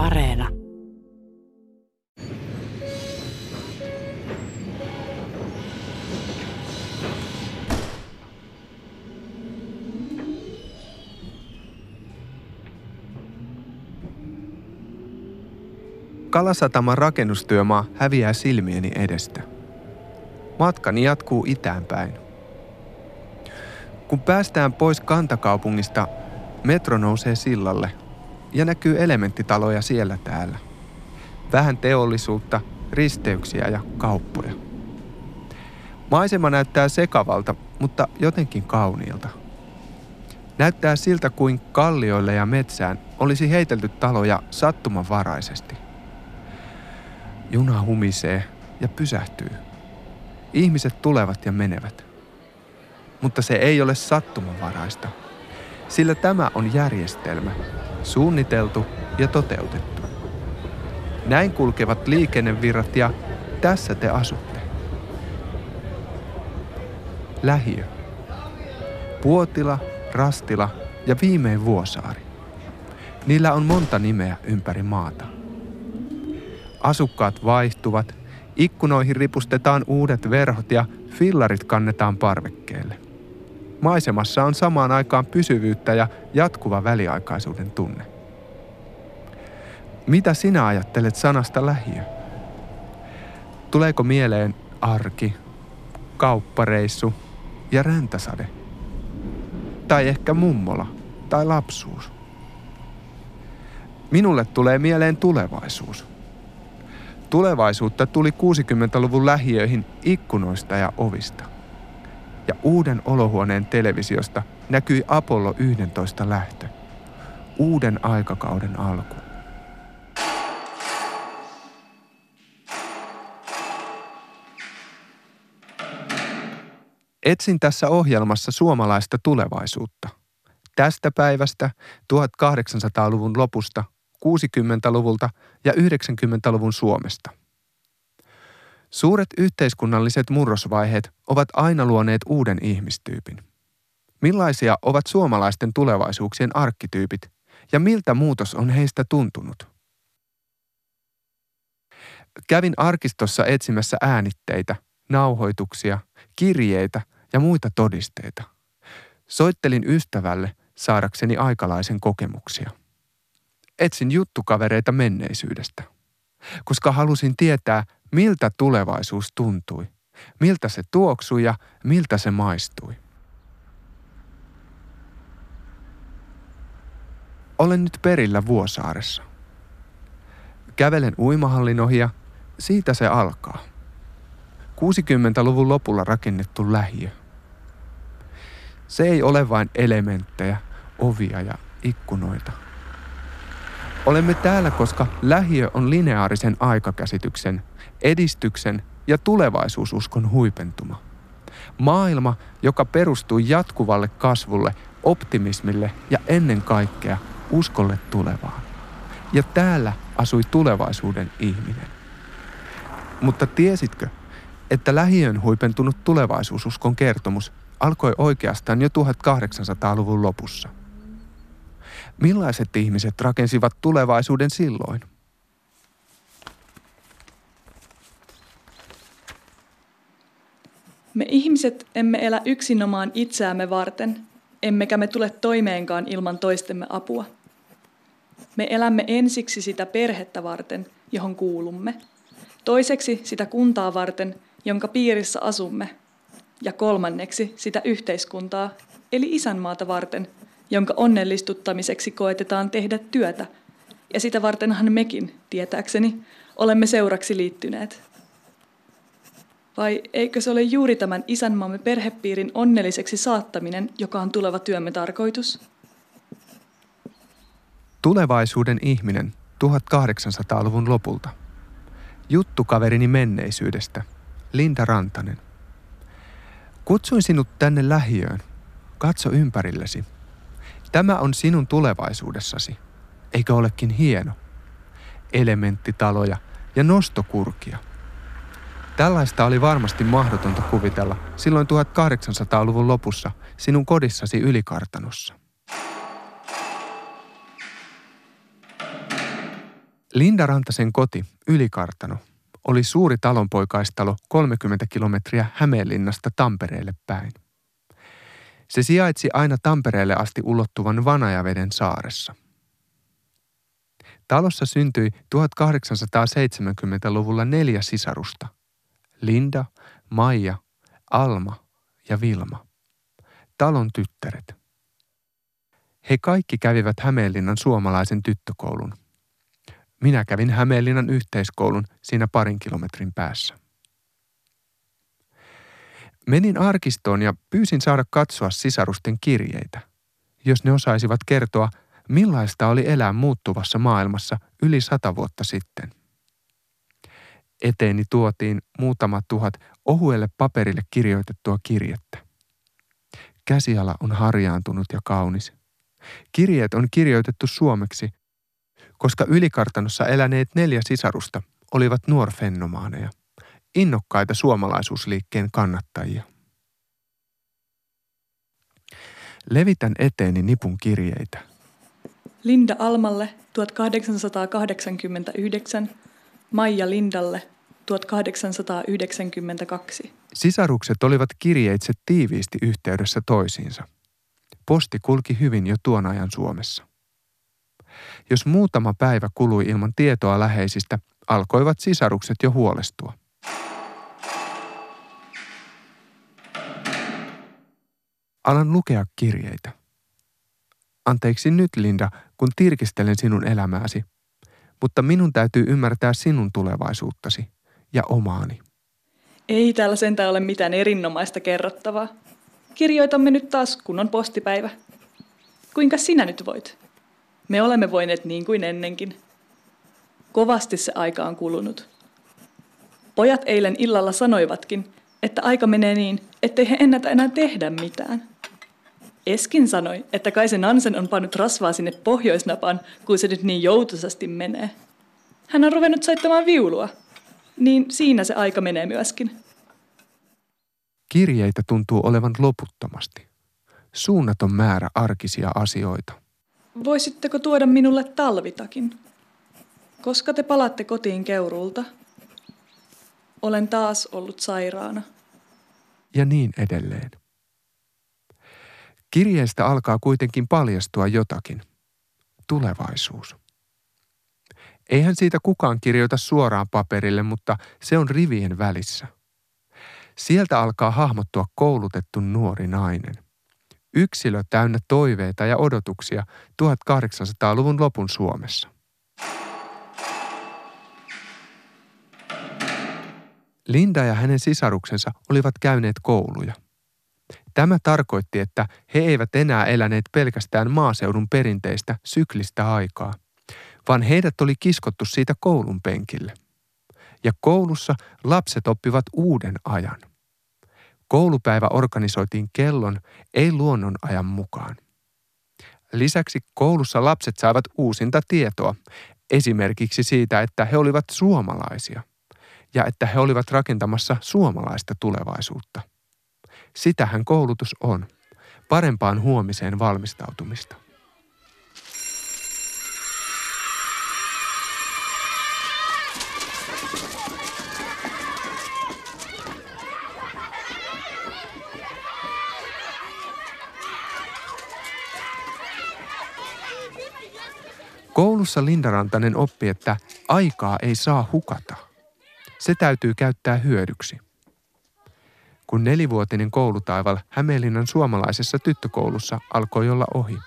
Areena. Kalasataman rakennustyömaa häviää silmieni edestä. Matkani jatkuu itään päin. Kun päästään pois kantakaupungista, metro nousee sillalle ja näkyy elementtitaloja siellä täällä. Vähän teollisuutta, risteyksiä ja kauppoja. Maisema näyttää sekavalta, mutta jotenkin kauniilta. Näyttää siltä kuin kallioille ja metsään olisi heitelty taloja sattumanvaraisesti. Juna humisee ja pysähtyy. Ihmiset tulevat ja menevät. Mutta se ei ole sattumanvaraista, sillä tämä on järjestelmä, suunniteltu ja toteutettu. Näin kulkevat liikennevirrat ja tässä te asutte. Lähiö. Puotila, Rastila ja viimein Vuosaari. Niillä on monta nimeä ympäri maata. Asukkaat vaihtuvat, ikkunoihin ripustetaan uudet verhot ja fillarit kannetaan parvekkeelle. Maisemassa on samaan aikaan pysyvyyttä ja jatkuva väliaikaisuuden tunne. Mitä sinä ajattelet sanasta lähiö? Tuleeko mieleen arki, kauppareissu ja räntäsade? Tai ehkä mummola tai lapsuus? Minulle tulee mieleen tulevaisuus. Tulevaisuutta tuli 60-luvun lähiöihin ikkunoista ja ovista. Ja uuden olohuoneen televisiosta näkyi Apollo 11 lähtö. Uuden aikakauden alku. Etsin tässä ohjelmassa suomalaista tulevaisuutta. Tästä päivästä 1800-luvun lopusta, 60-luvulta ja 90-luvun Suomesta. Suuret yhteiskunnalliset murrosvaiheet ovat aina luoneet uuden ihmistyypin. Millaisia ovat suomalaisten tulevaisuuksien arkkityypit ja miltä muutos on heistä tuntunut? Kävin arkistossa etsimässä äänitteitä, nauhoituksia, kirjeitä ja muita todisteita. Soittelin ystävälle saadakseni aikalaisen kokemuksia. Etsin juttukavereita menneisyydestä, koska halusin tietää, miltä tulevaisuus tuntui, miltä se tuoksui ja miltä se maistui. Olen nyt perillä Vuosaaressa. Kävelen uimahallin ohi ja siitä se alkaa. 60-luvun lopulla rakennettu lähiö. Se ei ole vain elementtejä, ovia ja ikkunoita. Olemme täällä, koska lähiö on lineaarisen aikakäsityksen, edistyksen ja tulevaisuususkon huipentuma. Maailma, joka perustuu jatkuvalle kasvulle, optimismille ja ennen kaikkea uskolle tulevaan. Ja täällä asui tulevaisuuden ihminen. Mutta tiesitkö, että lähiön huipentunut tulevaisuususkon kertomus alkoi oikeastaan jo 1800-luvun lopussa? Millaiset ihmiset rakensivat tulevaisuuden silloin? Me ihmiset emme elä yksinomaan itseämme varten, emmekä me tule toimeenkaan ilman toistemme apua. Me elämme ensiksi sitä perhettä varten, johon kuulumme, toiseksi sitä kuntaa varten, jonka piirissä asumme, ja kolmanneksi sitä yhteiskuntaa, eli isänmaata varten, jonka onnellistuttamiseksi koetetaan tehdä työtä, ja sitä vartenhan mekin, tietääkseni, olemme seuraksi liittyneet. Vai eikö se ole juuri tämän isänmaamme perhepiirin onnelliseksi saattaminen, joka on tuleva työmme tarkoitus? Tulevaisuuden ihminen 1800-luvun lopulta. Juttukaverini menneisyydestä, Linda Rantanen. Kutsuin sinut tänne lähiöön. Katso ympärillesi. Tämä on sinun tulevaisuudessasi. Eikö olekin hieno? Elementtitaloja ja nostokurkia. Tällaista oli varmasti mahdotonta kuvitella silloin 1800-luvun lopussa sinun kodissasi Ylikartanossa. Linda Rantasen koti, Ylikartano, oli suuri talonpoikaistalo 30 kilometriä Hämeenlinnasta Tampereelle päin. Se sijaitsi aina Tampereelle asti ulottuvan Vanajaveden saaressa. Talossa syntyi 1870-luvulla 4 sisarusta, Linda, Maija, Alma ja Vilma, talon tyttäret. He kaikki kävivät Hämeenlinnan suomalaisen tyttökoulun. Minä kävin Hämeenlinnan yhteiskoulun siinä parin kilometrin päässä. Menin arkistoon ja pyysin saada katsoa sisarusten kirjeitä, jos ne osaisivat kertoa, millaista oli elää muuttuvassa maailmassa yli 100 vuotta sitten. Eteeni tuotiin muutama tuhat ohuelle paperille kirjoitettua kirjettä. Käsiala on harjaantunut ja kaunis. Kirjeet on kirjoitettu suomeksi, koska Ylikartanossa eläneet 4 sisarusta olivat nuorfennomaaneja, innokkaita suomalaisuusliikkeen kannattajia. Levitän eteeni nipun kirjeitä. Linda Almalle 1889, Maija Lindalle 1892. Sisarukset olivat kirjeitse tiiviisti yhteydessä toisiinsa. Posti kulki hyvin jo tuon ajan Suomessa. Jos muutama päivä kului ilman tietoa läheisistä, alkoivat sisarukset jo huolestua. Alan lukea kirjeitä. Anteeksi nyt, Linda, kun tirkistelen sinun elämääsi, mutta minun täytyy ymmärtää sinun tulevaisuuttasi ja omaani. Ei täällä sentään ole mitään erinomaista kerrottavaa. Kirjoitamme nyt taas, kun on postipäivä. Kuinka sinä nyt voit? Me olemme voineet niin kuin ennenkin. Kovasti se aika on kulunut. Pojat eilen illalla sanoivatkin, että aika menee niin, ettei he ennätä enää tehdä mitään. Eskin sanoi, että kai se Nansen on pannut rasvaa sinne pohjoisnapaan, kun se nyt niin joutuisasti menee. Hän on ruvennut soittamaan viulua, niin siinä se aika menee myöskin. Kirjeitä tuntuu olevan loputtomasti. Suunnaton määrä arkisia asioita. Voisitteko tuoda minulle talvitakin? Koska te palaatte kotiin Keuruulta? Olen taas ollut sairaana. Ja niin edelleen. Kirjeistä alkaa kuitenkin paljastua jotakin. Tulevaisuus. Eihän siitä kukaan kirjoita suoraan paperille, mutta se on rivien välissä. Sieltä alkaa hahmottua koulutettu nuori nainen. Yksilö täynnä toiveita ja odotuksia 1800-luvun lopun Suomessa. Linda ja hänen sisaruksensa olivat käyneet kouluja. Tämä tarkoitti, että he eivät enää eläneet pelkästään maaseudun perinteistä syklistä aikaa, vaan heidät oli kiskottu siitä koulun penkille. Ja koulussa lapset oppivat uuden ajan. Koulupäivä organisoitiin kellon, ei luonnonajan mukaan. Lisäksi koulussa lapset saivat uusinta tietoa, esimerkiksi siitä, että he olivat suomalaisia ja että he olivat rakentamassa suomalaista tulevaisuutta. Sitähän koulutus on, parempaan huomiseen valmistautumista. Koulussa Linda Rantanen oppi, että aikaa ei saa hukata. Se täytyy käyttää hyödyksi. Kun 4-vuotinen koulutaival Hämeenlinnan suomalaisessa tyttökoulussa alkoi olla ohi,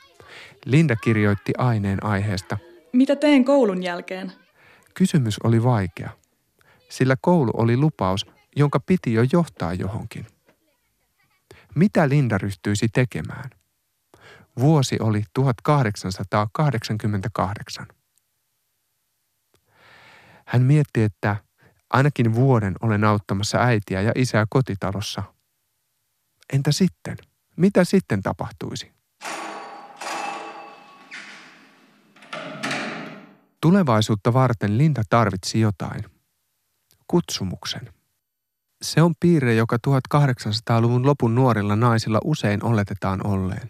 Linda kirjoitti aineen aiheesta. Mitä teen koulun jälkeen? Kysymys oli vaikea, sillä koulu oli lupaus, jonka piti jo johtaa johonkin. Mitä Linda ryhtyisi tekemään? Vuosi oli 1888. Hän mietti, että ainakin vuoden olen auttamassa äitiä ja isää kotitalossa. Entä sitten? Mitä sitten tapahtuisi? Tulevaisuutta varten Linda tarvitsi jotain. Kutsumuksen. Se on piirre, joka 1800-luvun lopun nuorilla naisilla usein oletetaan olleen.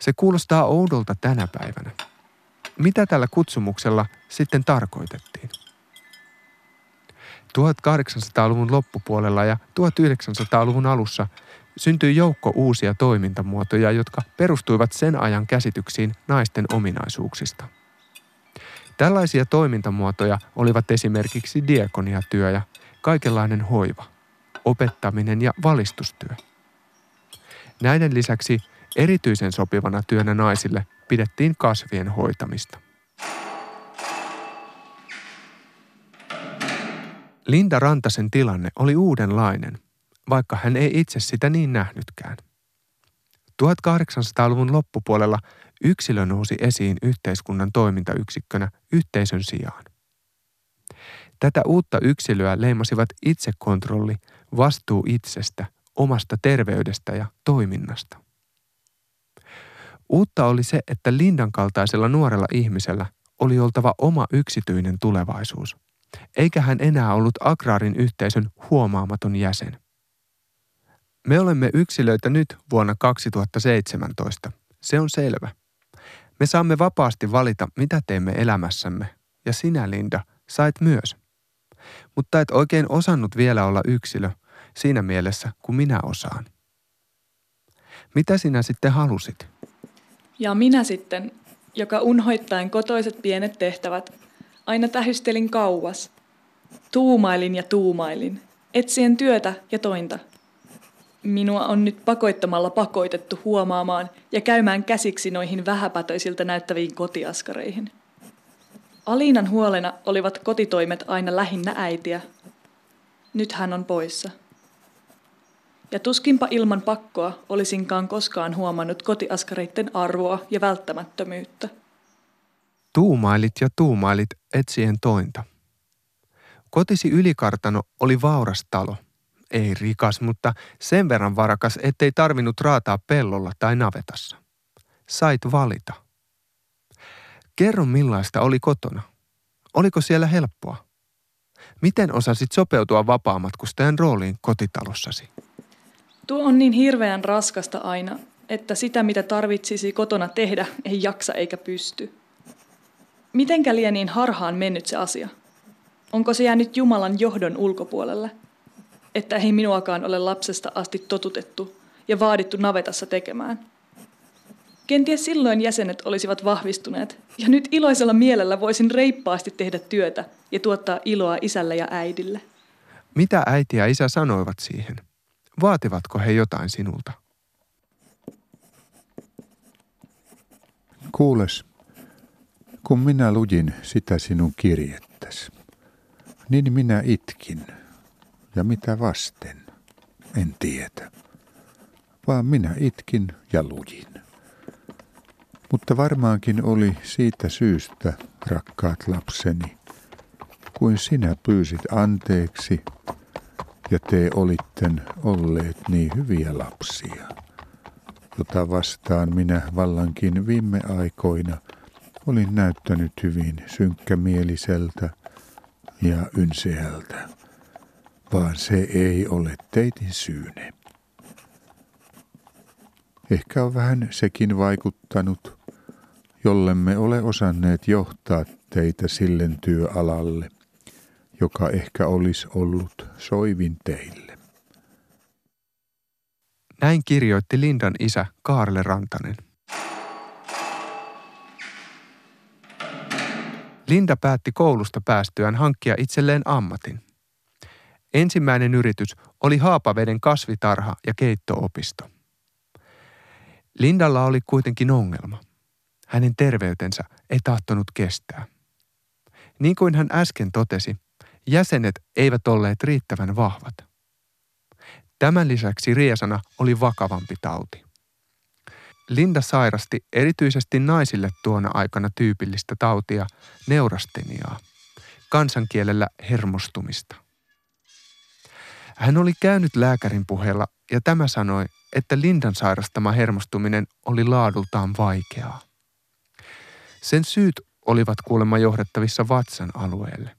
Se kuulostaa oudolta tänä päivänä. Mitä tällä kutsumuksella sitten tarkoitettiin? 1800-luvun loppupuolella ja 1900-luvun alussa syntyi joukko uusia toimintamuotoja, jotka perustuivat sen ajan käsityksiin naisten ominaisuuksista. Tällaisia toimintamuotoja olivat esimerkiksi diakoniatyö ja kaikenlainen hoiva, opettaminen ja valistustyö. Näiden lisäksi erityisen sopivana työnä naisille pidettiin kasvien hoitamista. Linda Rantasen tilanne oli uudenlainen, vaikka hän ei itse sitä niin nähnytkään. 1800-luvun loppupuolella yksilö nousi esiin yhteiskunnan toimintayksikkönä yhteisön sijaan. Tätä uutta yksilöä leimasivat itsekontrolli, vastuu itsestä, omasta terveydestä ja toiminnasta. Uutta oli se, että Lindan kaltaisella nuorella ihmisellä oli oltava oma yksityinen tulevaisuus, eikä hän enää ollut agraarin yhteisön huomaamaton jäsen. Me olemme yksilöitä nyt vuonna 2017, se on selvä. Me saamme vapaasti valita, mitä teemme elämässämme, ja sinä, Linda, sait myös. Mutta et oikein osannut vielä olla yksilö siinä mielessä, kun minä osaan. Mitä sinä sitten halusit? Ja minä sitten, joka unhoittain kotoiset pienet tehtävät, aina tähystelin kauas. Tuumailin ja tuumailin, etsien työtä ja tointa. Minua on nyt pakoittamalla pakoitettu huomaamaan ja käymään käsiksi noihin vähäpätöisiltä näyttäviin kotiaskareihin. Aliinan huolena olivat kotitoimet aina lähinnä äitiä. Nyt hän on poissa. Ja tuskinpa ilman pakkoa olisinkaan koskaan huomannut kotiaskareiden arvoa ja välttämättömyyttä. Tuumailit ja tuumailit etsien tointa. Kotisi Ylikartano oli vauras talo. Ei rikas, mutta sen verran varakas, ettei tarvinnut raataa pellolla tai navetassa. Sait valita. Kerro, millaista oli kotona. Oliko siellä helppoa? Miten osasit sopeutua vapaamatkustajan rooliin kotitalossasi? Tuo on niin hirveän raskasta aina, että sitä mitä tarvitsisi kotona tehdä ei jaksa eikä pysty. Mitenkä liian niin harhaan mennyt se asia? Onko se jäänyt Jumalan johdon ulkopuolelle? Että ei minuakaan ole lapsesta asti totutettu ja vaadittu navetassa tekemään. Kenties silloin jäsenet olisivat vahvistuneet, ja nyt iloisella mielellä voisin reippaasti tehdä työtä ja tuottaa iloa isälle ja äidille. Mitä äiti ja isä sanoivat siihen? Vaativatko he jotain sinulta? Kuules, kun minä lujin sitä sinun kirjettäsi, niin minä itkin. Ja mitä vasten, en tiedä, vaan minä itkin ja lujin. Mutta varmaankin oli siitä syystä, rakkaat lapseni, kuin sinä pyysit anteeksi ja te olitten olleet niin hyviä lapsia, jota vastaan minä vallankin viime aikoina olin näyttänyt hyvin synkkämieliseltä ja ynseältä. Vaan se ei ole teitin syyne. Ehkä on vähän sekin vaikuttanut, jollemme ole osanneet johtaa teitä sillen työalalle, joka ehkä olisi ollut soivin teille. Näin kirjoitti Lindan isä Kaarle Rantanen. Linda päätti koulusta päästyään hankkia itselleen ammatin. Ensimmäinen yritys oli Haapaveden kasvitarha ja keittoopisto. Lindalla oli kuitenkin ongelma. Hänen terveytensä ei tahtonut kestää. Niin kuin hän äsken totesi, jäsenet eivät olleet riittävän vahvat. Tämän lisäksi riesana oli vakavampi tauti. Linda sairasti erityisesti naisille tuona aikana tyypillistä tautia neurasteniaa, kansankielellä hermostumista. Hän oli käynyt lääkärin puheella ja tämä sanoi, että Lindan sairastama hermostuminen oli laadultaan vaikeaa. Sen syyt olivat kuulemma johdettavissa vatsan alueelle.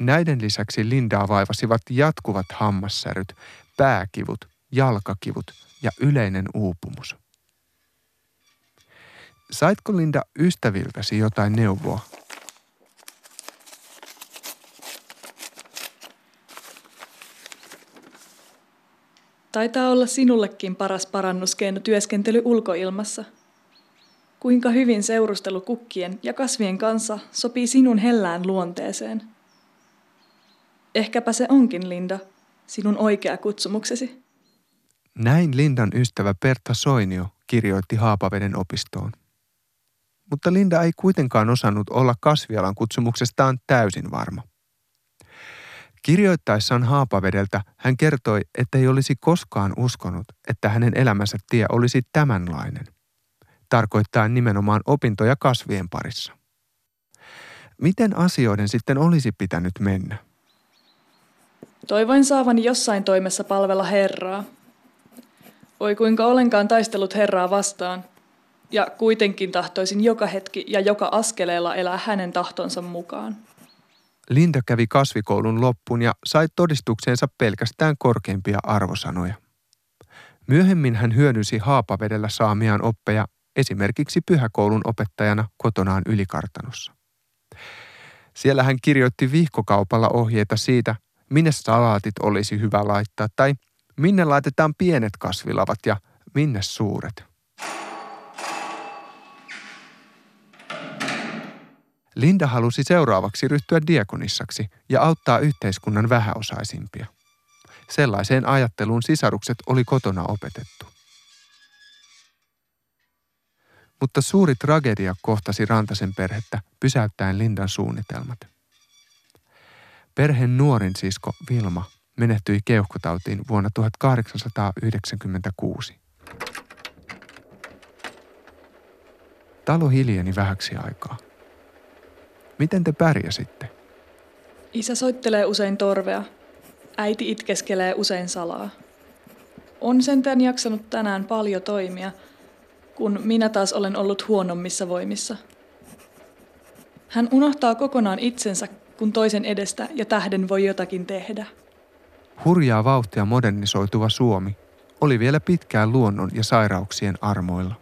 Näiden lisäksi Lindaa vaivasivat jatkuvat hammassäryt, pääkivut, jalkakivut ja yleinen uupumus. Saitko Linda ystäviltäsi jotain neuvoa? Taitaa olla sinullekin paras parannuskeino työskentely ulkoilmassa. Kuinka hyvin seurustelu kukkien ja kasvien kanssa sopii sinun hellään luonteeseen? Ehkäpä se onkin, Linda, sinun oikea kutsumuksesi. Näin Lindan ystävä Pertta Soinio kirjoitti Haapaveden opistoon. Mutta Linda ei kuitenkaan osannut olla kasvialan kutsumuksestaan täysin varma. Kirjoittaessaan Haapavedeltä hän kertoi, että ei olisi koskaan uskonut, että hänen elämänsä tie olisi tämänlainen. Tarkoittaen nimenomaan opintoja kasvien parissa. Miten asioiden sitten olisi pitänyt mennä? Toivoin saavani jossain toimessa palvella Herraa. Oi kuinka olenkaan taistellut Herraa vastaan. Ja kuitenkin tahtoisin joka hetki ja joka askeleella elää hänen tahtonsa mukaan. Linda kävi kasvikoulun loppuun ja sai todistukseensa pelkästään korkeimpia arvosanoja. Myöhemmin hän hyödynsi Haapavedellä saamiaan oppeja esimerkiksi pyhäkoulun opettajana kotonaan Ylikartanossa. Siellä hän kirjoitti vihkokaupalla ohjeita siitä, minne salaatit olisi hyvä laittaa tai minne laitetaan pienet kasvilavat ja minne suuret. Linda halusi seuraavaksi ryhtyä diakonissaksi ja auttaa yhteiskunnan vähäosaisimpia. Sellaiseen ajatteluun sisarukset oli kotona opetettu. Mutta suuri tragedia kohtasi Rantasen perhettä pysäyttäen Lindan suunnitelmat. Perheen nuorin sisko Vilma menehtyi keuhkotautiin vuonna 1896. Talo hiljeni vähäksi aikaa. Miten te pärjäsitte? Isä soittelee usein torvea. Äiti itkeskelee usein salaa. On sentään jaksanut tänään paljon toimia, kun minä taas olen ollut huonommissa voimissa. Hän unohtaa kokonaan itsensä, kun toisen edestä ja tähden voi jotakin tehdä. Hurjaa vauhtia modernisoituva Suomi oli vielä pitkään luonnon ja sairauksien armoilla.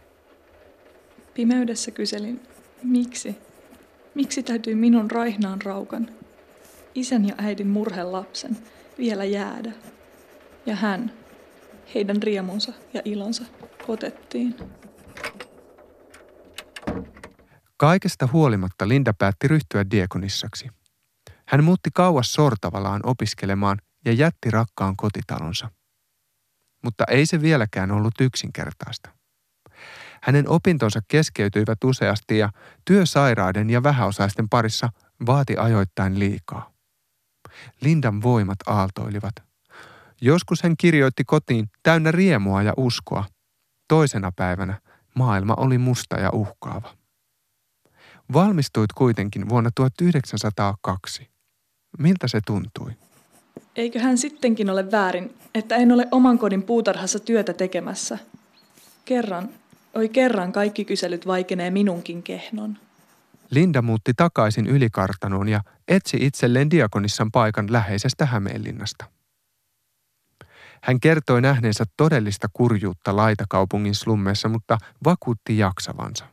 Pimeydessä kyselin, miksi? Miksi täytyy minun raihnaan raukan, isän ja äidin murhelapsen, vielä jäädä? Ja hän, heidän riemunsa ja ilonsa, otettiin. Kaikesta huolimatta Linda päätti ryhtyä diakonissaksi. Hän muutti kauas Sortavalaan opiskelemaan ja jätti rakkaan kotitalonsa. Mutta ei se vieläkään ollut yksinkertaista. Hänen opintonsa keskeytyivät useasti ja työ sairaiden ja vähäosaisten parissa vaati ajoittain liikaa. Lindan voimat aaltoilivat. Joskus hän kirjoitti kotiin täynnä riemua ja uskoa. Toisena päivänä maailma oli musta ja uhkaava. Valmistuit kuitenkin vuonna 1902. Miltä se tuntui? Eiköhän sittenkin ole väärin, että en ole oman kodin puutarhassa työtä tekemässä. Kerran kaikki kyselyt vaikenee minunkin kehnon. Linda muutti takaisin Ylikartanoon ja etsi itselleen diakonissan paikan läheisestä Hämeenlinnasta. Hän kertoi nähneensä todellista kurjuutta laitakaupungin slummeissa, mutta vakuutti jaksavansa.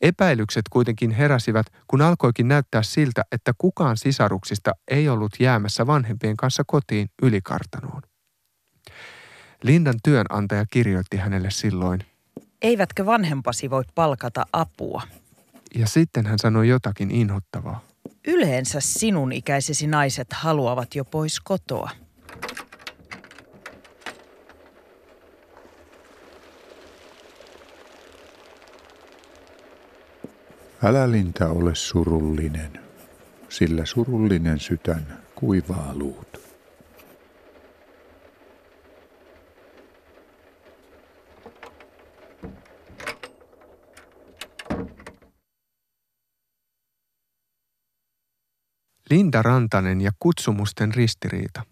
Epäilykset kuitenkin heräsivät, kun alkoikin näyttää siltä, että kukaan sisaruksista ei ollut jäämässä vanhempien kanssa kotiin Ylikartanoon. Lindan työnantaja kirjoitti hänelle silloin. Eivätkö vanhempasi voi palkata apua? Ja sitten hän sanoi jotakin inhottavaa. Yleensä sinun ikäisesi naiset haluavat jo pois kotoa. Älä Linda ole surullinen, sillä surullinen sydän kuivaa luut. Linda Rantanen ja kutsumusten ristiriita.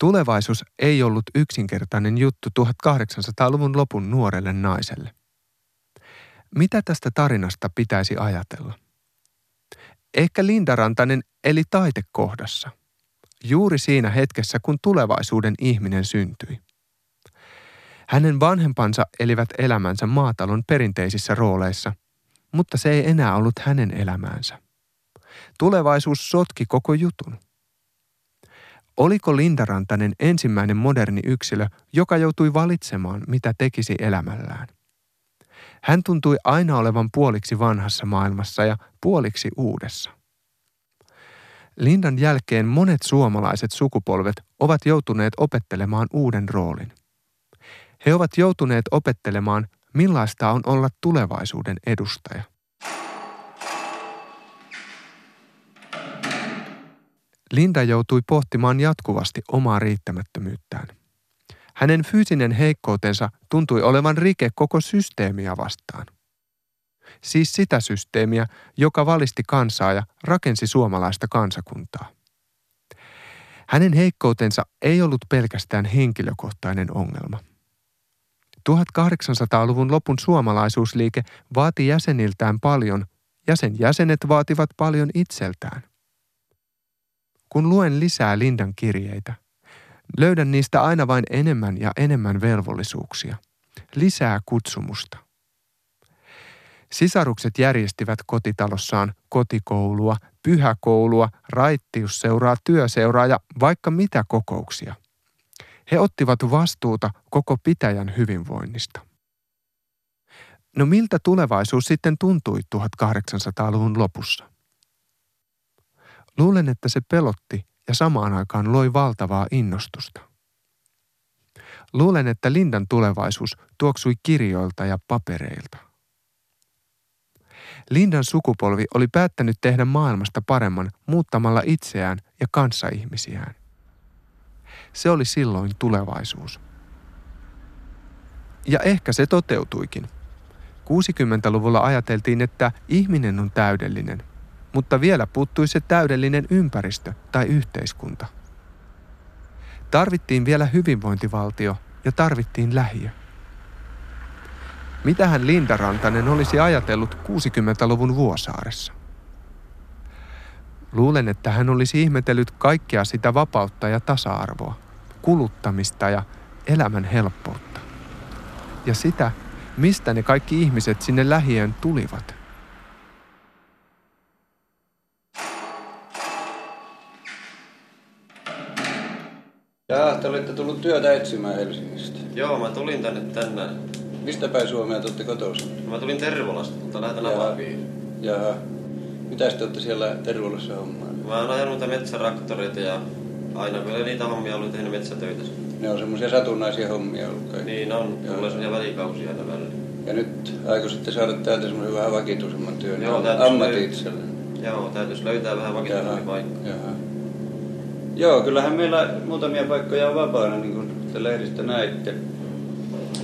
Tulevaisuus ei ollut yksinkertainen juttu 1800-luvun lopun nuorelle naiselle. Mitä tästä tarinasta pitäisi ajatella? Ehkä Linda Rantanen eli taitekohdassa. Juuri siinä hetkessä, kun tulevaisuuden ihminen syntyi. Hänen vanhempansa elivät elämänsä maatalon perinteisissä rooleissa, mutta se ei enää ollut hänen elämäänsä. Tulevaisuus sotki koko jutun. Oliko Linda Rantanen ensimmäinen moderni yksilö, joka joutui valitsemaan, mitä tekisi elämällään? Hän tuntui aina olevan puoliksi vanhassa maailmassa ja puoliksi uudessa. Lindan jälkeen monet suomalaiset sukupolvet ovat joutuneet opettelemaan uuden roolin. He ovat joutuneet opettelemaan, millaista on olla tulevaisuuden edustaja. Linda joutui pohtimaan jatkuvasti omaa riittämättömyyttään. Hänen fyysinen heikkoutensa tuntui olevan rike koko systeemiä vastaan. Siis sitä systeemiä, joka valisti kansaa ja rakensi suomalaista kansakuntaa. Hänen heikkoutensa ei ollut pelkästään henkilökohtainen ongelma. 1800-luvun lopun suomalaisuusliike vaati jäseniltään paljon, ja sen jäsenet vaativat paljon itseltään. Kun luen lisää Lindan kirjeitä, löydän niistä aina vain enemmän ja enemmän velvollisuuksia. Lisää kutsumusta. Sisarukset järjestivät kotitalossaan kotikoulua, pyhäkoulua, raittiusseuraa, työseuraa ja vaikka mitä kokouksia. He ottivat vastuuta koko pitäjän hyvinvoinnista. No miltä tulevaisuus sitten tuntui 1800-luvun lopussa? Luulen, että se pelotti ja samaan aikaan loi valtavaa innostusta. Luulen, että Lindan tulevaisuus tuoksui kirjoilta ja papereilta. Lindan sukupolvi oli päättänyt tehdä maailmasta paremman muuttamalla itseään ja kanssaihmisiään. Se oli silloin tulevaisuus. Ja ehkä se toteutuikin. 60-luvulla ajateltiin, että ihminen on täydellinen, mutta vielä puuttui se täydellinen ympäristö tai yhteiskunta. Tarvittiin vielä hyvinvointivaltio ja tarvittiin lähiö. Mitähän Linda Rantanen olisi ajatellut 60-luvun Vuosaaressa? Luulen, että hän olisi ihmetellyt kaikkea sitä vapautta ja tasa-arvoa, kuluttamista ja elämän helppoutta. Ja sitä, mistä ne kaikki ihmiset sinne lähiöön tulivat. Jaa, te olette tullut työtä etsimään Helsingistä. Joo, mä tulin tänne tänään. Mistä päin Suomea te olette kotoisin? Mä tulin Tervolasta, mutta lähden Lappiin. Jaa. Mitäs te olette siellä Tervolassa hommaa? Mä oon ajanut niitä metsäraktoreita ja aina vielä niitä hommia ollut tehnyt metsätöitä. Ne on semmoisia satunnaisia hommia ollut kai. Niin on, mulla on semmoisia välikausia aina välillä. Ja nyt aikoisitte saada täältä semmoisen vähän vakituisemman työn. Joo, täytyisi löytää vähän vakituisempi paikka. Jaha. Joo, kyllähän meillä muutamia paikkoja on vapaana, niin kuin te lehdistä näitte.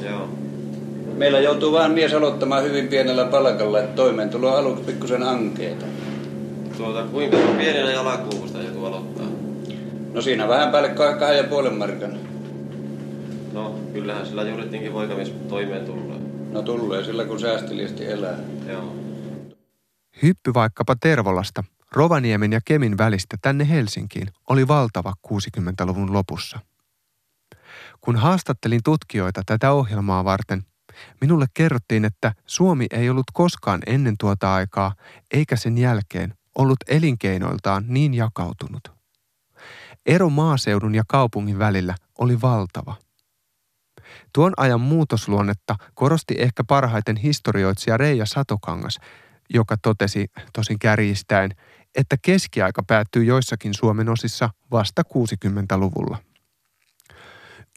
Joo. Meillä joutuu vaan mies aloittamaan hyvin pienellä palkalla, että toimeentulo on aluksi pikkusen ankeeta. Kuinka pienellä jalakuukusta joku aloittaa? No siinä vähän päälle 2,5 markan. No, kyllähän sillä juurittiinkin voikamis toimeen tulee. No tulee, sillä kun säästeliästi elää. Joo. Hyppy vaikkapa Tervolasta, Rovaniemen ja Kemin välistä tänne Helsinkiin oli valtava 60-luvun lopussa. Kun haastattelin tutkijoita tätä ohjelmaa varten, minulle kerrottiin, että Suomi ei ollut koskaan ennen tuota aikaa eikä sen jälkeen ollut elinkeinoiltaan niin jakautunut. Ero maaseudun ja kaupungin välillä oli valtava. Tuon ajan muutosluonnetta korosti ehkä parhaiten historioitsija Reija Satokangas, joka totesi, tosin kärjistäen, että keskiaika päättyy joissakin Suomen osissa vasta 60-luvulla.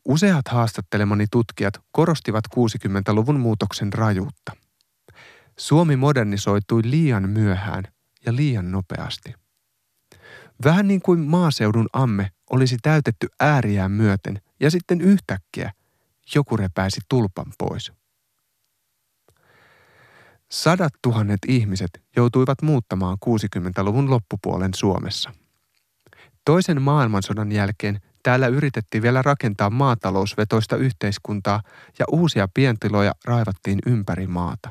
Useat haastattelemani tutkijat korostivat 60-luvun muutoksen rajuutta. Suomi modernisoitui liian myöhään ja liian nopeasti. Vähän niin kuin maaseudun amme olisi täytetty ääriään myöten ja sitten yhtäkkiä joku repäisi tulpan pois. 100 000 ihmiset joutuivat muuttamaan 60-luvun loppupuolen Suomessa. Toisen maailmansodan jälkeen täällä yritettiin vielä rakentaa maatalousvetoista yhteiskuntaa ja uusia pientiloja raivattiin ympäri maata.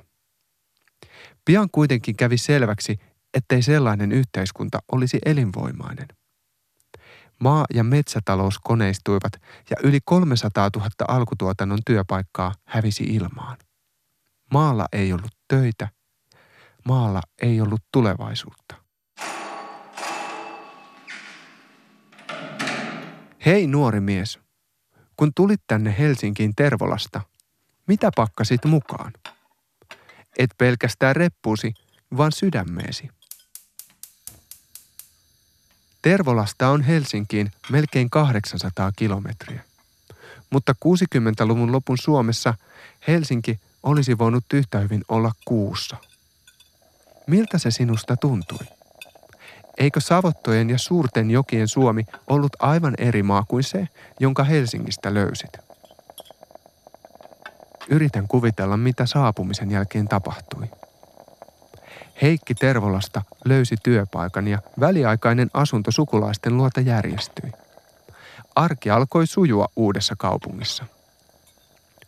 Pian kuitenkin kävi selväksi, ettei sellainen yhteiskunta olisi elinvoimainen. maa- ja metsätalous koneistuivat ja yli 300 000 alkutuotannon työpaikkaa hävisi ilmaan. Maalla ei ollut töitä. Maalla ei ollut tulevaisuutta. Hei nuori mies, kun tulit tänne Helsinkiin Tervolasta, mitä pakkasit mukaan? Et pelkästään reppusi, vaan sydämeesi. Tervolasta on Helsinkiin melkein 800 kilometriä. Mutta 60-luvun lopun Suomessa Helsinki olisi voinut yhtä hyvin olla Kuussa. Miltä se sinusta tuntui? Eikö savottojen ja suurten jokien Suomi ollut aivan eri maa kuin se, jonka Helsingistä löysit? Yritän kuvitella, mitä saapumisen jälkeen tapahtui. Heikki Tervolasta löysi työpaikan ja väliaikainen asunto sukulaisten luota järjestyi. Arki alkoi sujua uudessa kaupungissa.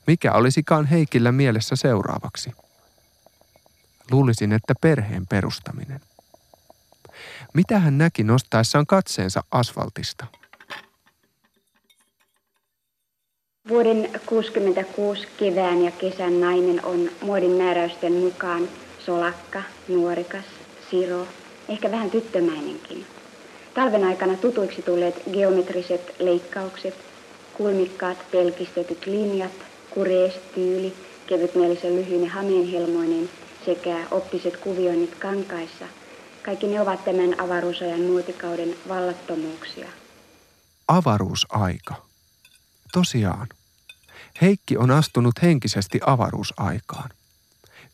Mikä olisikaan Heikillä mielessä seuraavaksi? Luulisin, että perheen perustaminen. Mitä hän näki nostaessaan katseensa asfaltista? Vuoden 1966 kevään ja kesän nainen on muodin määräysten mukaan solakka, nuorikas, siro, ehkä vähän tyttömäinenkin. Talven aikana tutuiksi tulleet geometriset leikkaukset, kulmikkaat pelkistetyt linjat, kurees tyyli, kevytmielisen lyhyinen hameenhelmoinen sekä oppiset kuvioinnit kankaissa. Kaikki ne ovat tämän avaruusajan muotikauden vallattomuuksia. Avaruusaika. Tosiaan. Heikki on astunut henkisesti avaruusaikaan.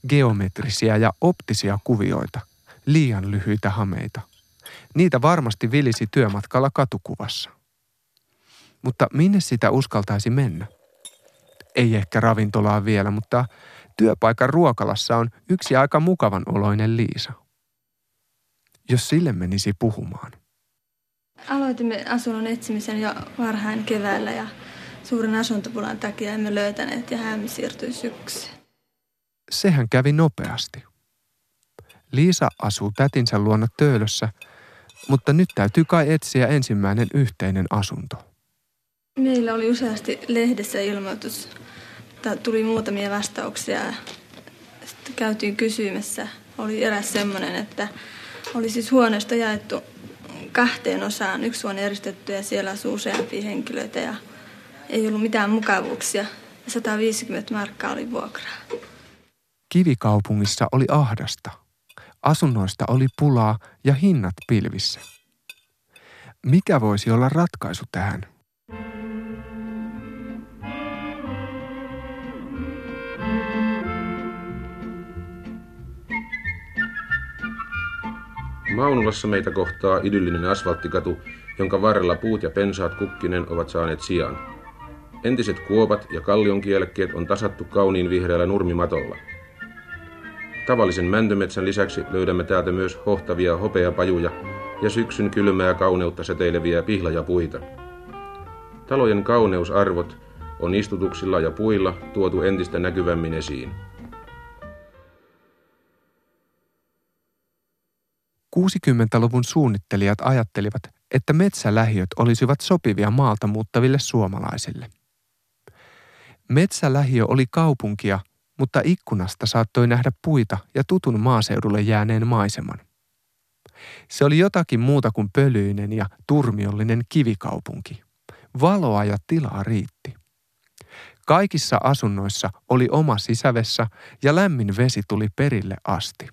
Geometrisiä ja optisia kuvioita. Liian lyhyitä hameita. Niitä varmasti vilisi työmatkalla katukuvassa. Mutta minne sitä uskaltaisi mennä? Ei ehkä ravintolaan vielä, mutta työpaikan ruokalassa on yksi aika mukavan oloinen Liisa. Jos sille menisi puhumaan. Aloitimme asunnon etsimisen jo varhain keväällä ja suuren asuntopulan takia emme löytäneet ja häämme siirtyi syksyyn. Sehän kävi nopeasti. Liisa asuu tätinsä luona Töölössä, mutta nyt täytyy kai etsiä ensimmäinen yhteinen asunto. Meillä oli useasti lehdessä ilmoitus. Tuli muutamia vastauksia. Sitten käytiin kysymässä. Oli eräs semmoinen, että oli siis huoneesta jaettu kahteen osaan. Yksi huone eristetty ja siellä asuu useampia henkilöitä ja ei ollut mitään mukavuuksia. 150 markkaa oli vuokraa. Kivikaupungissa oli ahdasta. Asunnoista oli pulaa ja hinnat pilvissä. Mikä voisi olla ratkaisu tähän? Maunulassa meitä kohtaa idyllinen asfalttikatu, jonka varrella puut ja pensaat kukkinen ovat saaneet sijaan. Entiset kuopat ja kallionkielekkeet on tasattu kauniin vihreällä nurmimatolla. Tavallisen mäntymetsän lisäksi löydämme täältä myös hohtavia hopeapajuja ja syksyn kylmää kauneutta säteileviä pihlajapuita. Talojen kauneusarvot on istutuksilla ja puilla tuotu entistä näkyvämmin esiin. 60-luvun suunnittelijat ajattelivat, että metsälähiöt olisivat sopivia maalta muuttaville suomalaisille. Metsälähiö oli kaupunkia, mutta ikkunasta saattoi nähdä puita ja tutun maaseudulle jääneen maiseman. Se oli jotakin muuta kuin pölyinen ja turmiollinen kivikaupunki. Valoa ja tilaa riitti. Kaikissa asunnoissa oli oma sisävessa ja lämmin vesi tuli perille asti.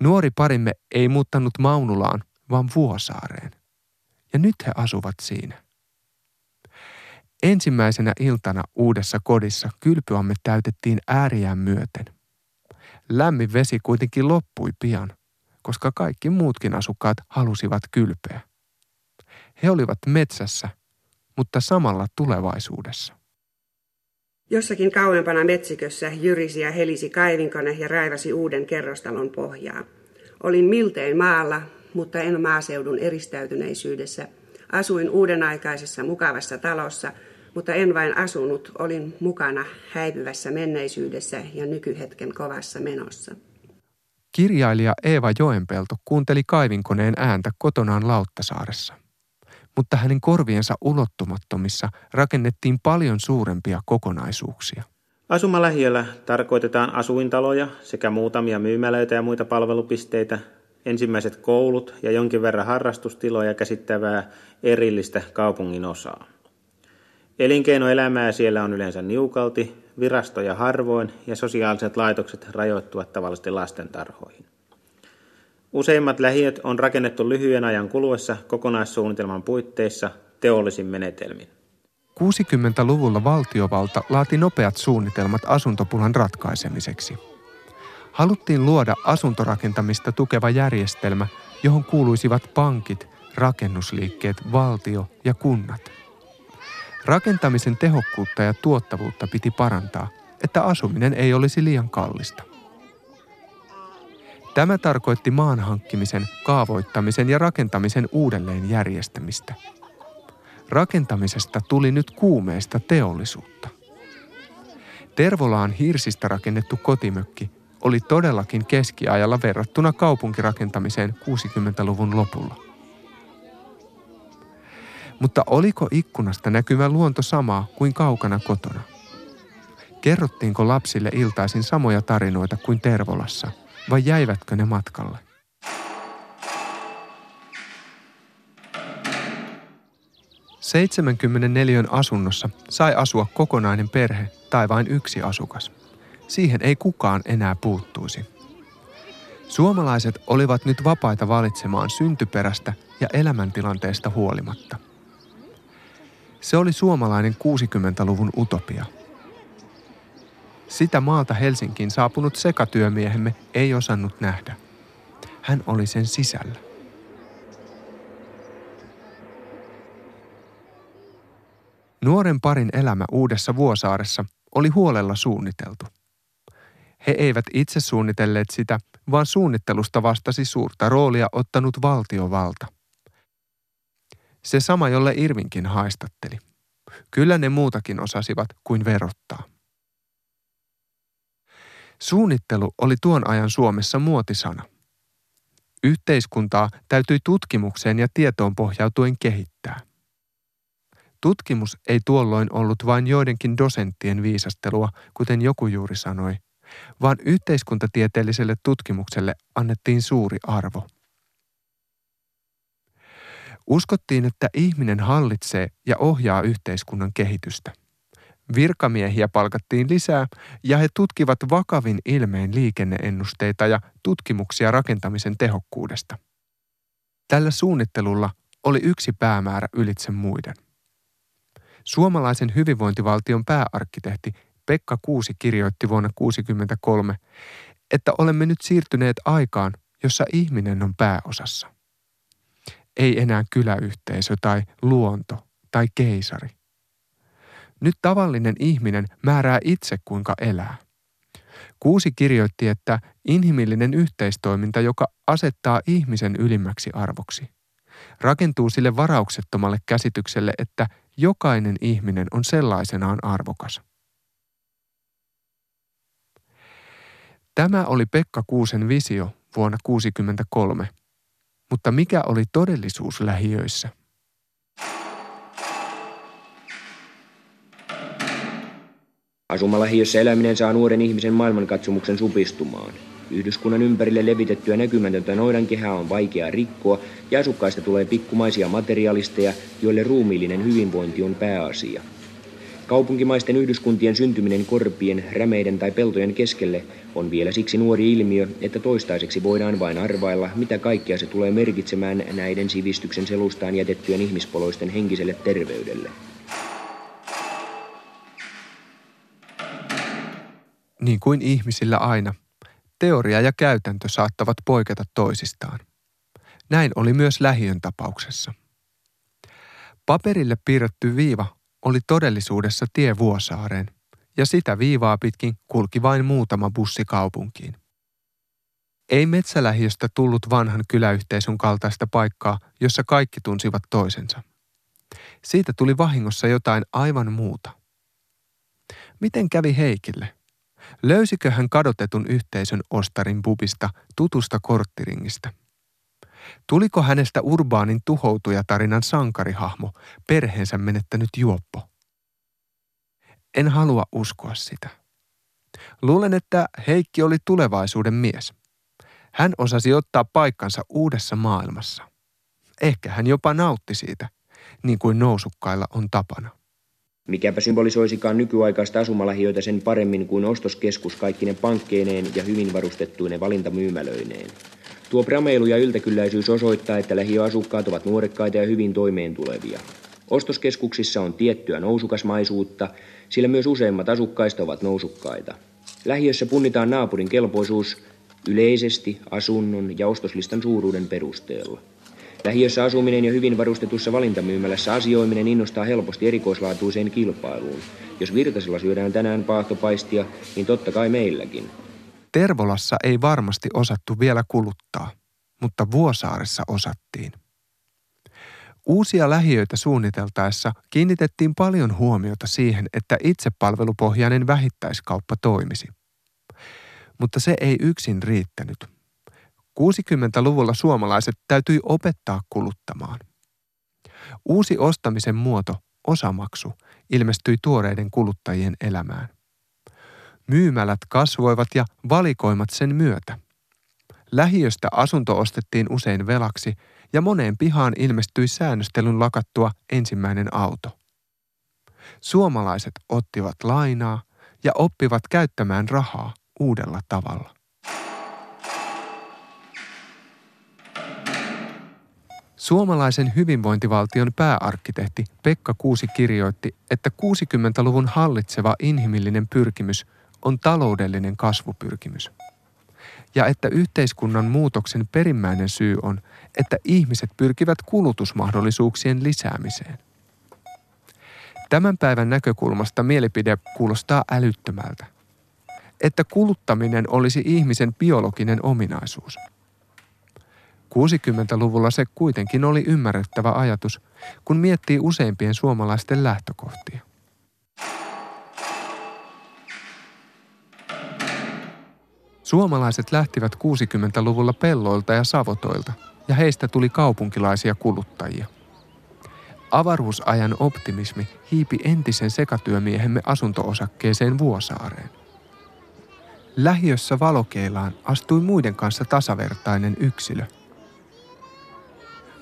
Nuori parimme ei muuttanut Maunulaan, vaan Vuosaareen. Ja nyt he asuvat siinä. Ensimmäisenä iltana uudessa kodissa kylpyamme täytettiin ääriään myöten. Lämmin vesi kuitenkin loppui pian, koska kaikki muutkin asukkaat halusivat kylpeä. He olivat metsässä, mutta samalla tulevaisuudessa. Jossakin kauempana metsikössä jyrisi ja helisi kaivinkone ja raivasi uuden kerrostalon pohjaa. Olin miltein maalla, mutta en maaseudun eristäytyneisyydessä. Asuin uudenaikaisessa mukavassa talossa, mutta en vain asunut, olin mukana häipyvässä menneisyydessä ja nykyhetken kovassa menossa. Kirjailija Eeva Joenpelto kuunteli kaivinkoneen ääntä kotonaan Lauttasaaressa. mutta hänen korviensa ulottumattomissa rakennettiin paljon suurempia kokonaisuuksia. Asumalähiöllä tarkoitetaan asuintaloja sekä muutamia myymälöitä ja muita palvelupisteitä, ensimmäiset koulut ja jonkin verran harrastustiloja käsittävää erillistä kaupungin osaa. Elinkeinoelämää siellä on yleensä niukalti, virastoja harvoin ja sosiaaliset laitokset rajoittuvat tavallisesti lastentarhoihin. Useimmat lähiöt on rakennettu lyhyen ajan kuluessa kokonaissuunnitelman puitteissa teollisin menetelmin. 60-luvulla valtiovalta laati nopeat suunnitelmat asuntopulan ratkaisemiseksi. Haluttiin luoda asuntorakentamista tukeva järjestelmä, johon kuuluisivat pankit, rakennusliikkeet, valtio ja kunnat. Rakentamisen tehokkuutta ja tuottavuutta piti parantaa, että asuminen ei olisi liian kallista. Tämä tarkoitti maan hankkimisen, kaavoittamisen ja rakentamisen uudelleen järjestämistä. Rakentamisesta tuli nyt kuumeista teollisuutta. Tervolaan hirsistä rakennettu kotimökki oli todellakin keskiajalla verrattuna kaupunkirakentamiseen 60-luvun lopulla. Mutta oliko ikkunasta näkyvä luonto samaa kuin kaukana kotona? Kerrottiinko lapsille iltaisin samoja tarinoita kuin Tervolassa, vai jäivätkö ne matkalle? "74 asunnossa sai asua kokonainen perhe tai vain yksi asukas. Siihen ei kukaan enää puuttuisi. Suomalaiset olivat nyt vapaita valitsemaan syntyperästä ja elämäntilanteesta huolimatta. Se oli suomalainen 60-luvun utopia. Sitä maalta Helsinkiin saapunut sekatyömiehemme ei osannut nähdä. Hän oli sen sisällä. Nuoren parin elämä uudessa Vuosaaressa oli huolella suunniteltu. He eivät itse suunnitelleet sitä, vaan suunnittelusta vastasi suurta roolia ottanut valtiovalta. Se sama, jolle Irvinkin haistatteli. Kyllä ne muutakin osasivat kuin verottaa. Suunnittelu oli tuon ajan Suomessa muotisana. Yhteiskuntaa täytyi tutkimukseen ja tietoon pohjautuen kehittää. Tutkimus ei tuolloin ollut vain joidenkin dosenttien viisastelua, kuten joku juuri sanoi, vaan yhteiskuntatieteelliselle tutkimukselle annettiin suuri arvo. Uskottiin, että ihminen hallitsee ja ohjaa yhteiskunnan kehitystä. Virkamiehiä palkattiin lisää ja he tutkivat vakavin ilmein liikenneennusteita ja tutkimuksia rakentamisen tehokkuudesta. Tällä suunnittelulla oli yksi päämäärä ylitse muiden. Suomalaisen hyvinvointivaltion pääarkkitehti Pekka Kuusi kirjoitti vuonna 1963, että olemme nyt siirtyneet aikaan, jossa ihminen on pääosassa. Ei enää kyläyhteisö tai luonto tai keisari. Nyt tavallinen ihminen määrää itse, kuinka elää. Kuusi kirjoitti, että inhimillinen yhteistoiminta, joka asettaa ihmisen ylimmäksi arvoksi, rakentuu sille varauksettomalle käsitykselle, että jokainen ihminen on sellaisenaan arvokas. Tämä oli Pekka Kuusen visio vuonna 1963, mutta mikä oli todellisuus lähiöissä? Asumalähiössä eläminen saa nuoren ihmisen maailmankatsomuksen supistumaan. Yhdyskunnan ympärille levitettyä näkymätöntä noidankehää on vaikea rikkoa ja asukkaista tulee pikkumaisia materialisteja, joille ruumiillinen hyvinvointi on pääasia. Kaupunkimaisten yhdyskuntien syntyminen korpien, rämeiden tai peltojen keskelle on vielä siksi nuori ilmiö, että toistaiseksi voidaan vain arvailla, mitä kaikkea se tulee merkitsemään näiden sivistyksen selustaan jätettyjen ihmispoloisten henkiselle terveydelle. Niin kuin ihmisillä aina, teoria ja käytäntö saattavat poiketa toisistaan. Näin oli myös lähiön tapauksessa. Paperille piirretty viiva oli todellisuudessa tie Vuosaareen, ja sitä viivaa pitkin kulki vain muutama bussi kaupunkiin. Ei metsälähiöstä tullut vanhan kyläyhteisön kaltaista paikkaa, jossa kaikki tunsivat toisensa. Siitä tuli vahingossa jotain aivan muuta. Miten kävi Heikille? Löysikö hän kadotetun yhteisön ostarin pubista, tutusta korttiringistä? Tuliko hänestä urbaanin tuhoutujatarinan sankarihahmo, perheensä menettänyt juoppo? En halua uskoa sitä. Luulen, että Heikki oli tulevaisuuden mies. Hän osasi ottaa paikkansa uudessa maailmassa. Ehkä hän jopa nautti siitä, niin kuin nousukkailla on tapana. Mikäpä symbolisoisikaan nykyaikaista asumalahioita sen paremmin kuin ostoskeskus kaikkine pankkeineen ja hyvin varustettuine valintamyymälöineen. Tuo prameilu ja yltäkylläisyys osoittaa, että lähiöasukkaat ovat nuorekkaita ja hyvin toimeentulevia. Ostoskeskuksissa on tiettyä nousukasmaisuutta, sillä myös useimmat asukkaista ovat nousukkaita. Lähiössä punnitaan naapurin kelpoisuus yleisesti asunnon ja ostoslistan suuruuden perusteella. Lähiössä asuminen ja hyvin varustetussa valintamyymälässä asioiminen innostaa helposti erikoislaatuiseen kilpailuun. Jos Virtasella syödään tänään paahtopaistia, niin totta kai meilläkin. Tervolassa ei varmasti osattu vielä kuluttaa, mutta Vuosaaressa osattiin. Uusia lähiöitä suunniteltaessa kiinnitettiin paljon huomiota siihen, että itsepalvelupohjainen vähittäiskauppa toimisi. Mutta se ei yksin riittänyt. 60-luvulla suomalaiset täytyi opettaa kuluttamaan. Uusi ostamisen muoto, osamaksu, ilmestyi tuoreiden kuluttajien elämään. Myymälät kasvoivat ja valikoimat sen myötä. Lähiöstä asunto ostettiin usein velaksi ja moneen pihaan ilmestyi säännöstelyn lakattua ensimmäinen auto. Suomalaiset ottivat lainaa ja oppivat käyttämään rahaa uudella tavalla. Suomalaisen hyvinvointivaltion pääarkkitehti Pekka Kuusi kirjoitti, että 60-luvun hallitseva inhimillinen pyrkimys on taloudellinen kasvupyrkimys. Ja että yhteiskunnan muutoksen perimmäinen syy on, että ihmiset pyrkivät kulutusmahdollisuuksien lisäämiseen. Tämän päivän näkökulmasta mielipide kuulostaa älyttömältä. Että kuluttaminen olisi ihmisen biologinen ominaisuus. 60-luvulla se kuitenkin oli ymmärrettävä ajatus, kun miettii useimpien suomalaisten lähtökohtia. Suomalaiset lähtivät 60-luvulla pelloilta ja savotoilta, ja heistä tuli kaupunkilaisia kuluttajia. Avaruusajan optimismi hiipi entisen sekatyömiehemme asunto-osakkeeseen Vuosaareen. Lähiössä valokeilaan astui muiden kanssa tasavertainen yksilö.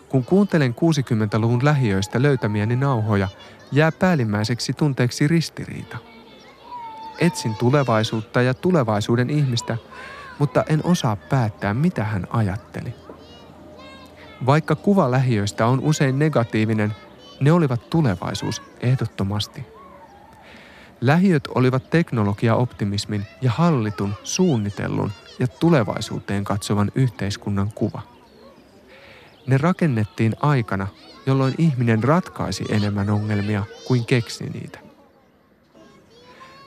Kun kuuntelen 60-luvun lähiöistä löytämiäni nauhoja, jää päällimmäiseksi tunteeksi ristiriita. Etsin tulevaisuutta ja tulevaisuuden ihmistä, mutta en osaa päättää, mitä hän ajatteli. Vaikka kuva lähiöistä on usein negatiivinen, ne olivat tulevaisuus ehdottomasti. Lähiöt olivat teknologiaoptimismin ja hallitun, suunnitellun ja tulevaisuuteen katsovan yhteiskunnan kuva. Ne rakennettiin aikana, jolloin ihminen ratkaisi enemmän ongelmia kuin keksi niitä.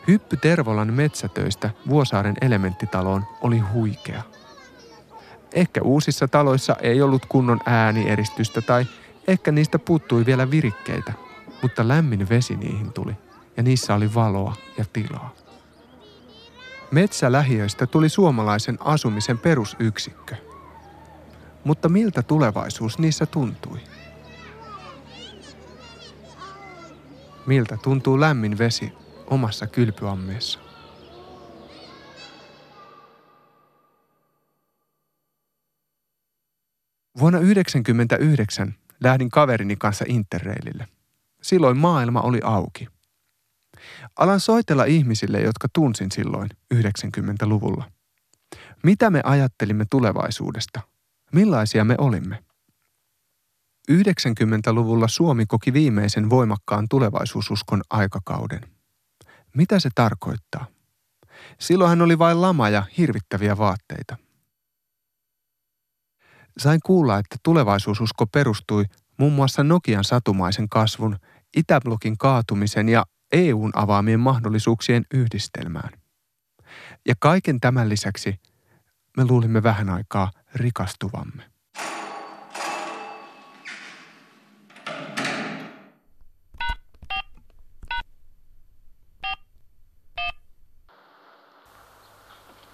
Hyppy Tervolan metsätöistä Vuosaaren elementtitaloon oli huikea. Ehkä uusissa taloissa ei ollut kunnon äänieristystä tai ehkä niistä puuttui vielä virikkeitä, mutta lämmin vesi niihin tuli ja niissä oli valoa ja tilaa. Metsälähiöistä tuli suomalaisen asumisen perusyksikkö. Mutta miltä tulevaisuus niissä tuntui? Miltä tuntuu lämmin vesi omassa kylpyammeessa? Vuonna 1999 lähdin kaverini kanssa Interrailille. Silloin maailma oli auki. Alan soitella ihmisille, jotka tunsin silloin 90-luvulla. Mitä me ajattelimme tulevaisuudesta? Millaisia me olimme? 90-luvulla Suomi koki viimeisen voimakkaan tulevaisuususkon aikakauden. Mitä se tarkoittaa? Silloinhan oli vain lama ja hirvittäviä vaatteita. Sain kuulla, että tulevaisuususko perustui muun muassa Nokian satumaisen kasvun, Itä-Blokin kaatumisen ja EUn avaamien mahdollisuuksien yhdistelmään. Ja kaiken tämän lisäksi me luulimme vähän aikaa rikastuvamme.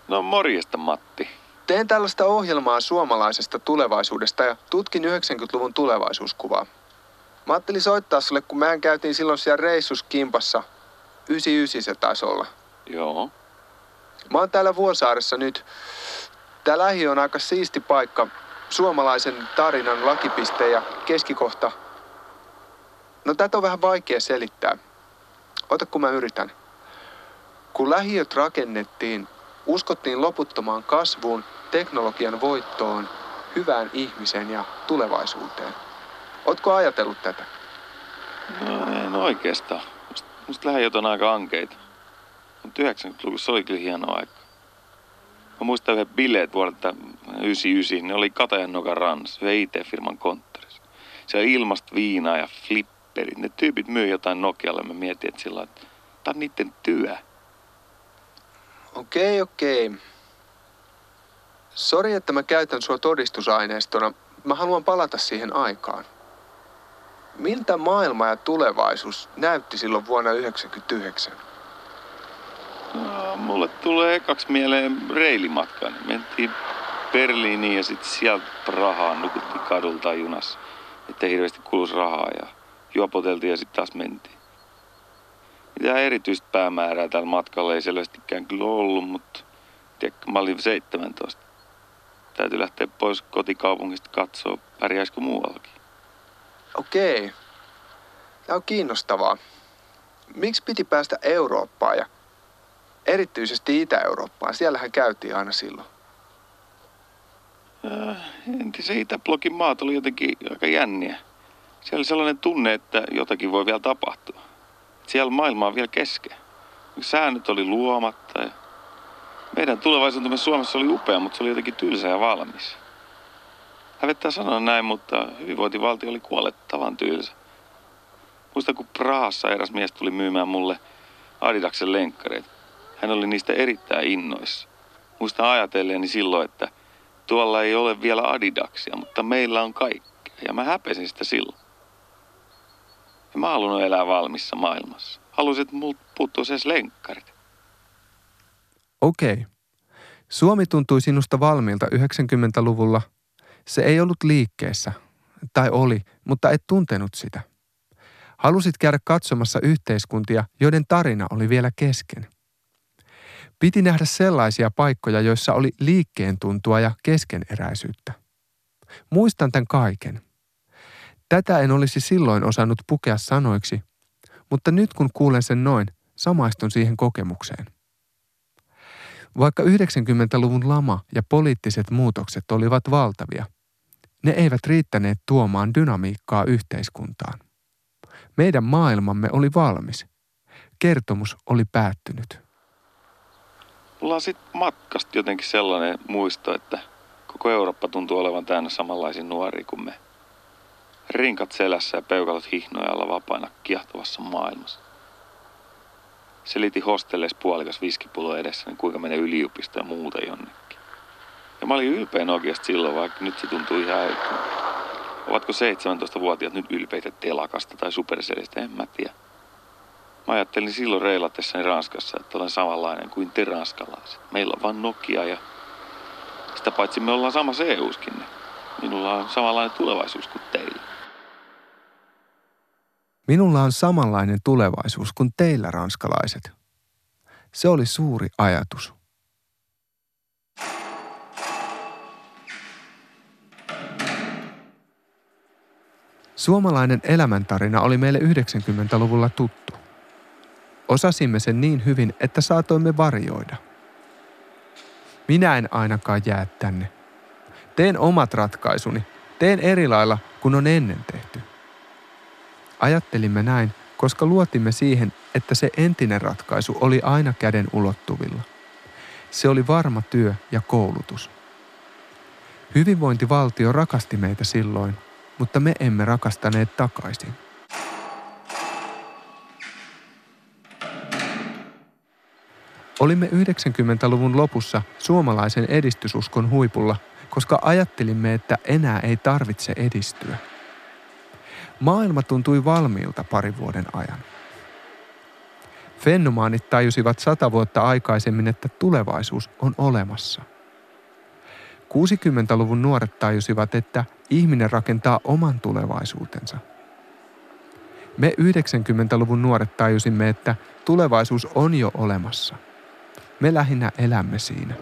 No morjesta, Matti. Tein tällaista ohjelmaa suomalaisesta tulevaisuudesta ja tutkin 90-luvun tulevaisuuskuvaa. Mä ajattelin soittaa sulle, kun mehän käytiin silloin siellä reissuskimpassa. 99 se taisi olla. Joo. Mä oon täällä Vuosaaressa nyt. Tää lähi on aika siisti paikka. Suomalaisen tarinan lakipiste ja keskikohta. No tätä on vähän vaikea selittää. Ota kun mä yritän. Kun lähiöt rakennettiin, uskottiin loputtomaan kasvuun, teknologian voittoon, hyvään ihmiseen ja tulevaisuuteen. Ootko ajatellut tätä? No en oikeastaan. Musta lähiöt on aika ankeita. Mutta 90-luvussa oli kyllä hieno aika. Mä muistan yhden bileet vuodelta 1999. Ne oli Katajannokan rannassa, yhden IT-firman konttorissa. Siellä ilmasta viinaa ja flipperit. Ne tyypit myy jotain Nokialle. Mä mietin, että sillä että tää on niiden työ. Okei. Sori, että mä käytän sua todistusaineistona. Mä haluan palata siihen aikaan. Miltä maailma ja tulevaisuus näytti silloin vuonna 1999? No, mulle tulee ekaksi mieleen reilimatkaan. Mentiin Berliiniin ja sitten sieltä Prahaan. Nukuttiin kadulta junassa, ettei hirveästi kuluisi rahaa. Ja juopoteltiin ja sitten taas mentiin. Mitään erityistä päämäärää tällä matkalla ei selvästikään kyllä ollut, mutta tiedätkö, mä olin 17. Täytyy lähteä pois kotikaupungista katsoa, pärjäisikö muuallakin. Okei. Tämä on kiinnostavaa. Miksi piti päästä Eurooppaan ja erityisesti Itä-Eurooppaan? Siellähän käytiin aina silloin. Entisen Itä-Blokin maat oli jotenkin aika jänniä. Siellä oli sellainen tunne, että jotakin voi vielä tapahtua. Siellä maailma on vielä kesken. Säännöt oli luomatta. Ja meidän tulevaisuutemme Suomessa oli upea, mutta se oli jotenkin tylsä ja valmis. Hävettää sanoa näin, mutta hyvinvointivaltio oli kuolettavan tylsä. Muistan, kun Prahassa eräs mies tuli myymään mulle Adidaksen lenkkareita. Hän oli niistä erittäin innoissa. Muistan ajatelleeni silloin, että tuolla ei ole vielä Adidaksia, mutta meillä on kaikkea. Ja mä häpesin sitä silloin. Ja mä halunnut elää valmissa maailmassa. Halusin, että multa puuttuisi edes lenkkarit. Okei. Suomi tuntui sinusta valmiilta 90-luvulla. Se ei ollut liikkeessä. Tai oli, mutta et tuntenut sitä. Halusit käydä katsomassa yhteiskuntia, joiden tarina oli vielä kesken. Piti nähdä sellaisia paikkoja, joissa oli liikkeen tuntua ja keskeneräisyyttä. Muistan tämän kaiken. Tätä en olisi silloin osannut pukea sanoiksi, mutta nyt kun kuulen sen noin, samaistun siihen kokemukseen. Vaikka 90-luvun lama ja poliittiset muutokset olivat valtavia, ne eivät riittäneet tuomaan dynamiikkaa yhteiskuntaan. Meidän maailmamme oli valmis. Kertomus oli päättynyt. Mulla on sitten matkasta jotenkin sellainen muisto, että koko Eurooppa tuntuu olevan täynnä samanlaisia nuoria kuin me. Rinkat selässä ja peukalot hihnojalla vapaina kiehtovassa maailmassa. Selitin hostelleessa puolikas viskipullo edessä, niin kuinka menee yliopistoon ja muuta jonnekin. Ja mä olin ylpeä Nokiasta silloin, vaikka nyt se tuntuu ihan äykkään. Ovatko 17-vuotiaat nyt ylpeitä telakasta tai superselistä, en mä tiedä. Mä ajattelin silloin reilatessani Ranskassa, että olen samanlainen kuin te ranskalaiset. Meillä on vaan Nokia ja sitä paitsi me ollaan samassa EU-skin. Minulla on samanlainen tulevaisuus kuin teillä. Minulla on samanlainen tulevaisuus kuin teillä ranskalaiset. Se oli suuri ajatus. Suomalainen elämäntarina oli meille 90-luvulla tuttu. Osasimme sen niin hyvin, että saatoimme varjoida. Minä en ainakaan jää tänne. Teen omat ratkaisuni. Teen eri lailla, kun on ennen tehty. Ajattelimme näin, koska luotimme siihen, että se entinen ratkaisu oli aina käden ulottuvilla. Se oli varma työ ja koulutus. Hyvinvointivaltio rakasti meitä silloin, mutta me emme rakastaneet takaisin. Olimme 90-luvun lopussa suomalaisen edistysuskon huipulla, koska ajattelimme, että enää ei tarvitse edistyä. Maailma tuntui valmiilta parin vuoden ajan. Fenomaanit tajusivat 100 vuotta aikaisemmin, että tulevaisuus on olemassa. 60-luvun nuoret tajusivat, että ihminen rakentaa oman tulevaisuutensa. Me 90-luvun nuoret tajusimme, että tulevaisuus on jo olemassa. Me lähinnä elämme siinä.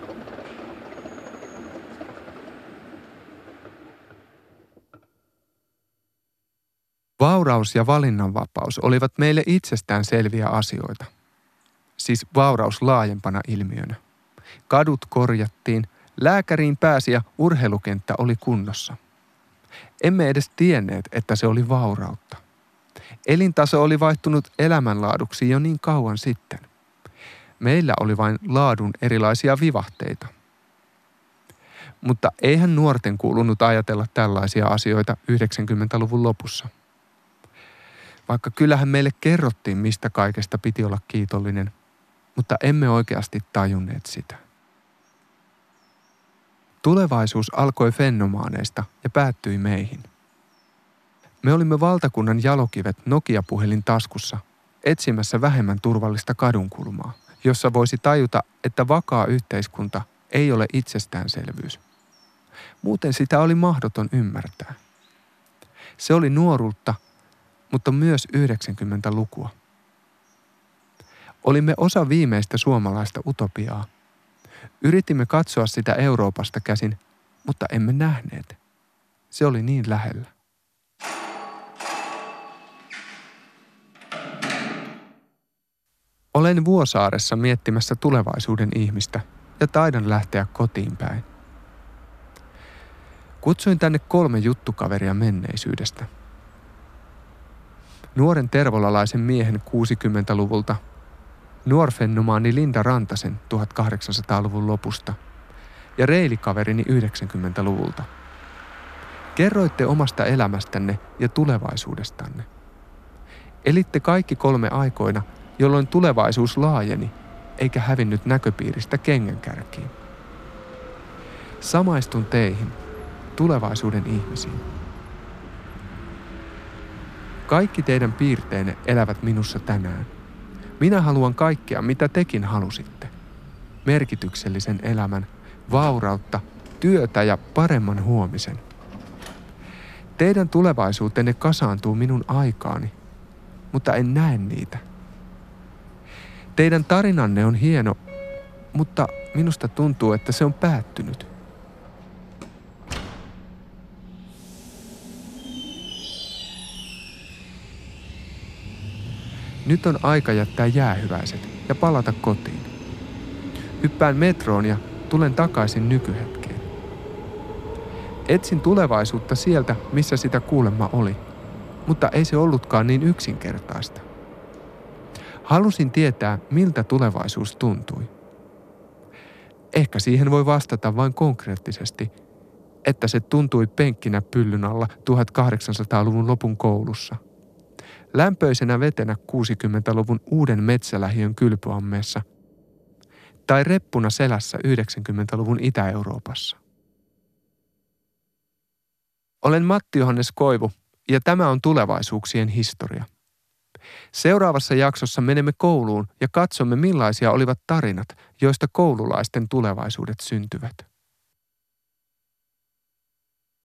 Vauraus ja valinnanvapaus olivat meille itsestään selviä asioita. Siis vauraus laajempana ilmiönä. Kadut korjattiin, lääkäriin pääsi ja urheilukenttä oli kunnossa. Emme edes tienneet, että se oli vaurautta. Elintaso oli vaihtunut elämänlaaduksi jo niin kauan sitten. Meillä oli vain laadun erilaisia vivahteita. Mutta eihän nuorten kuulunut ajatella tällaisia asioita 90-luvun lopussa. Vaikka kyllähän meille kerrottiin, mistä kaikesta piti olla kiitollinen, mutta emme oikeasti tajunneet sitä. Tulevaisuus alkoi fennomaaneista ja päättyi meihin. Me olimme valtakunnan jalokivet Nokia-puhelin taskussa etsimässä vähemmän turvallista kadunkulmaa, jossa voisi tajuta, että vakaa yhteiskunta ei ole itsestäänselvyys. Muuten sitä oli mahdoton ymmärtää. Se oli nuoruutta, mutta myös 90-lukua. Olimme osa viimeistä suomalaista utopiaa. Yritimme katsoa sitä Euroopasta käsin, mutta emme nähneet. Se oli niin lähellä. Olen Vuosaaressa miettimässä tulevaisuuden ihmistä ja taidan lähteä kotiin päin. Kutsuin tänne 3 juttukaveria menneisyydestä. Nuoren tervolalaisen miehen 60-luvulta, nuorfennomaani Linda Rantasen 1800-luvun lopusta ja reilikaverini 90-luvulta. Kerroitte omasta elämästänne ja tulevaisuudestanne. Elitte kaikki 3 aikoina, jolloin tulevaisuus laajeni eikä hävinnyt näköpiiristä kengänkärkiin. Samaistun teihin, tulevaisuuden ihmisiin. Kaikki teidän piirteenne elävät minussa tänään. Minä haluan kaikkea, mitä tekin halusitte. Merkityksellisen elämän, vaurautta, työtä ja paremman huomisen. Teidän tulevaisuutenne kasaantuu minun aikaani, mutta en näe niitä. Teidän tarinanne on hieno, mutta minusta tuntuu, että se on päättynyt. Nyt on aika jättää jäähyväiset ja palata kotiin. Hyppään metroon ja tulen takaisin nykyhetkeen. Etsin tulevaisuutta sieltä, missä sitä kuulemma oli, mutta ei se ollutkaan niin yksinkertaista. Halusin tietää, miltä tulevaisuus tuntui. Ehkä siihen voi vastata vain konkreettisesti, että se tuntui penkkinä pyllyn alla 1800-luvun lopun koulussa. Lämpöisenä vetenä 60-luvun uuden metsälähiön kylpyammeessa tai reppuna selässä 90-luvun Itä-Euroopassa. Olen Matti Johannes Koivu ja tämä on Tulevaisuuksien historia. Seuraavassa jaksossa menemme kouluun ja katsomme, millaisia olivat tarinat, joista koululaisten tulevaisuudet syntyvät.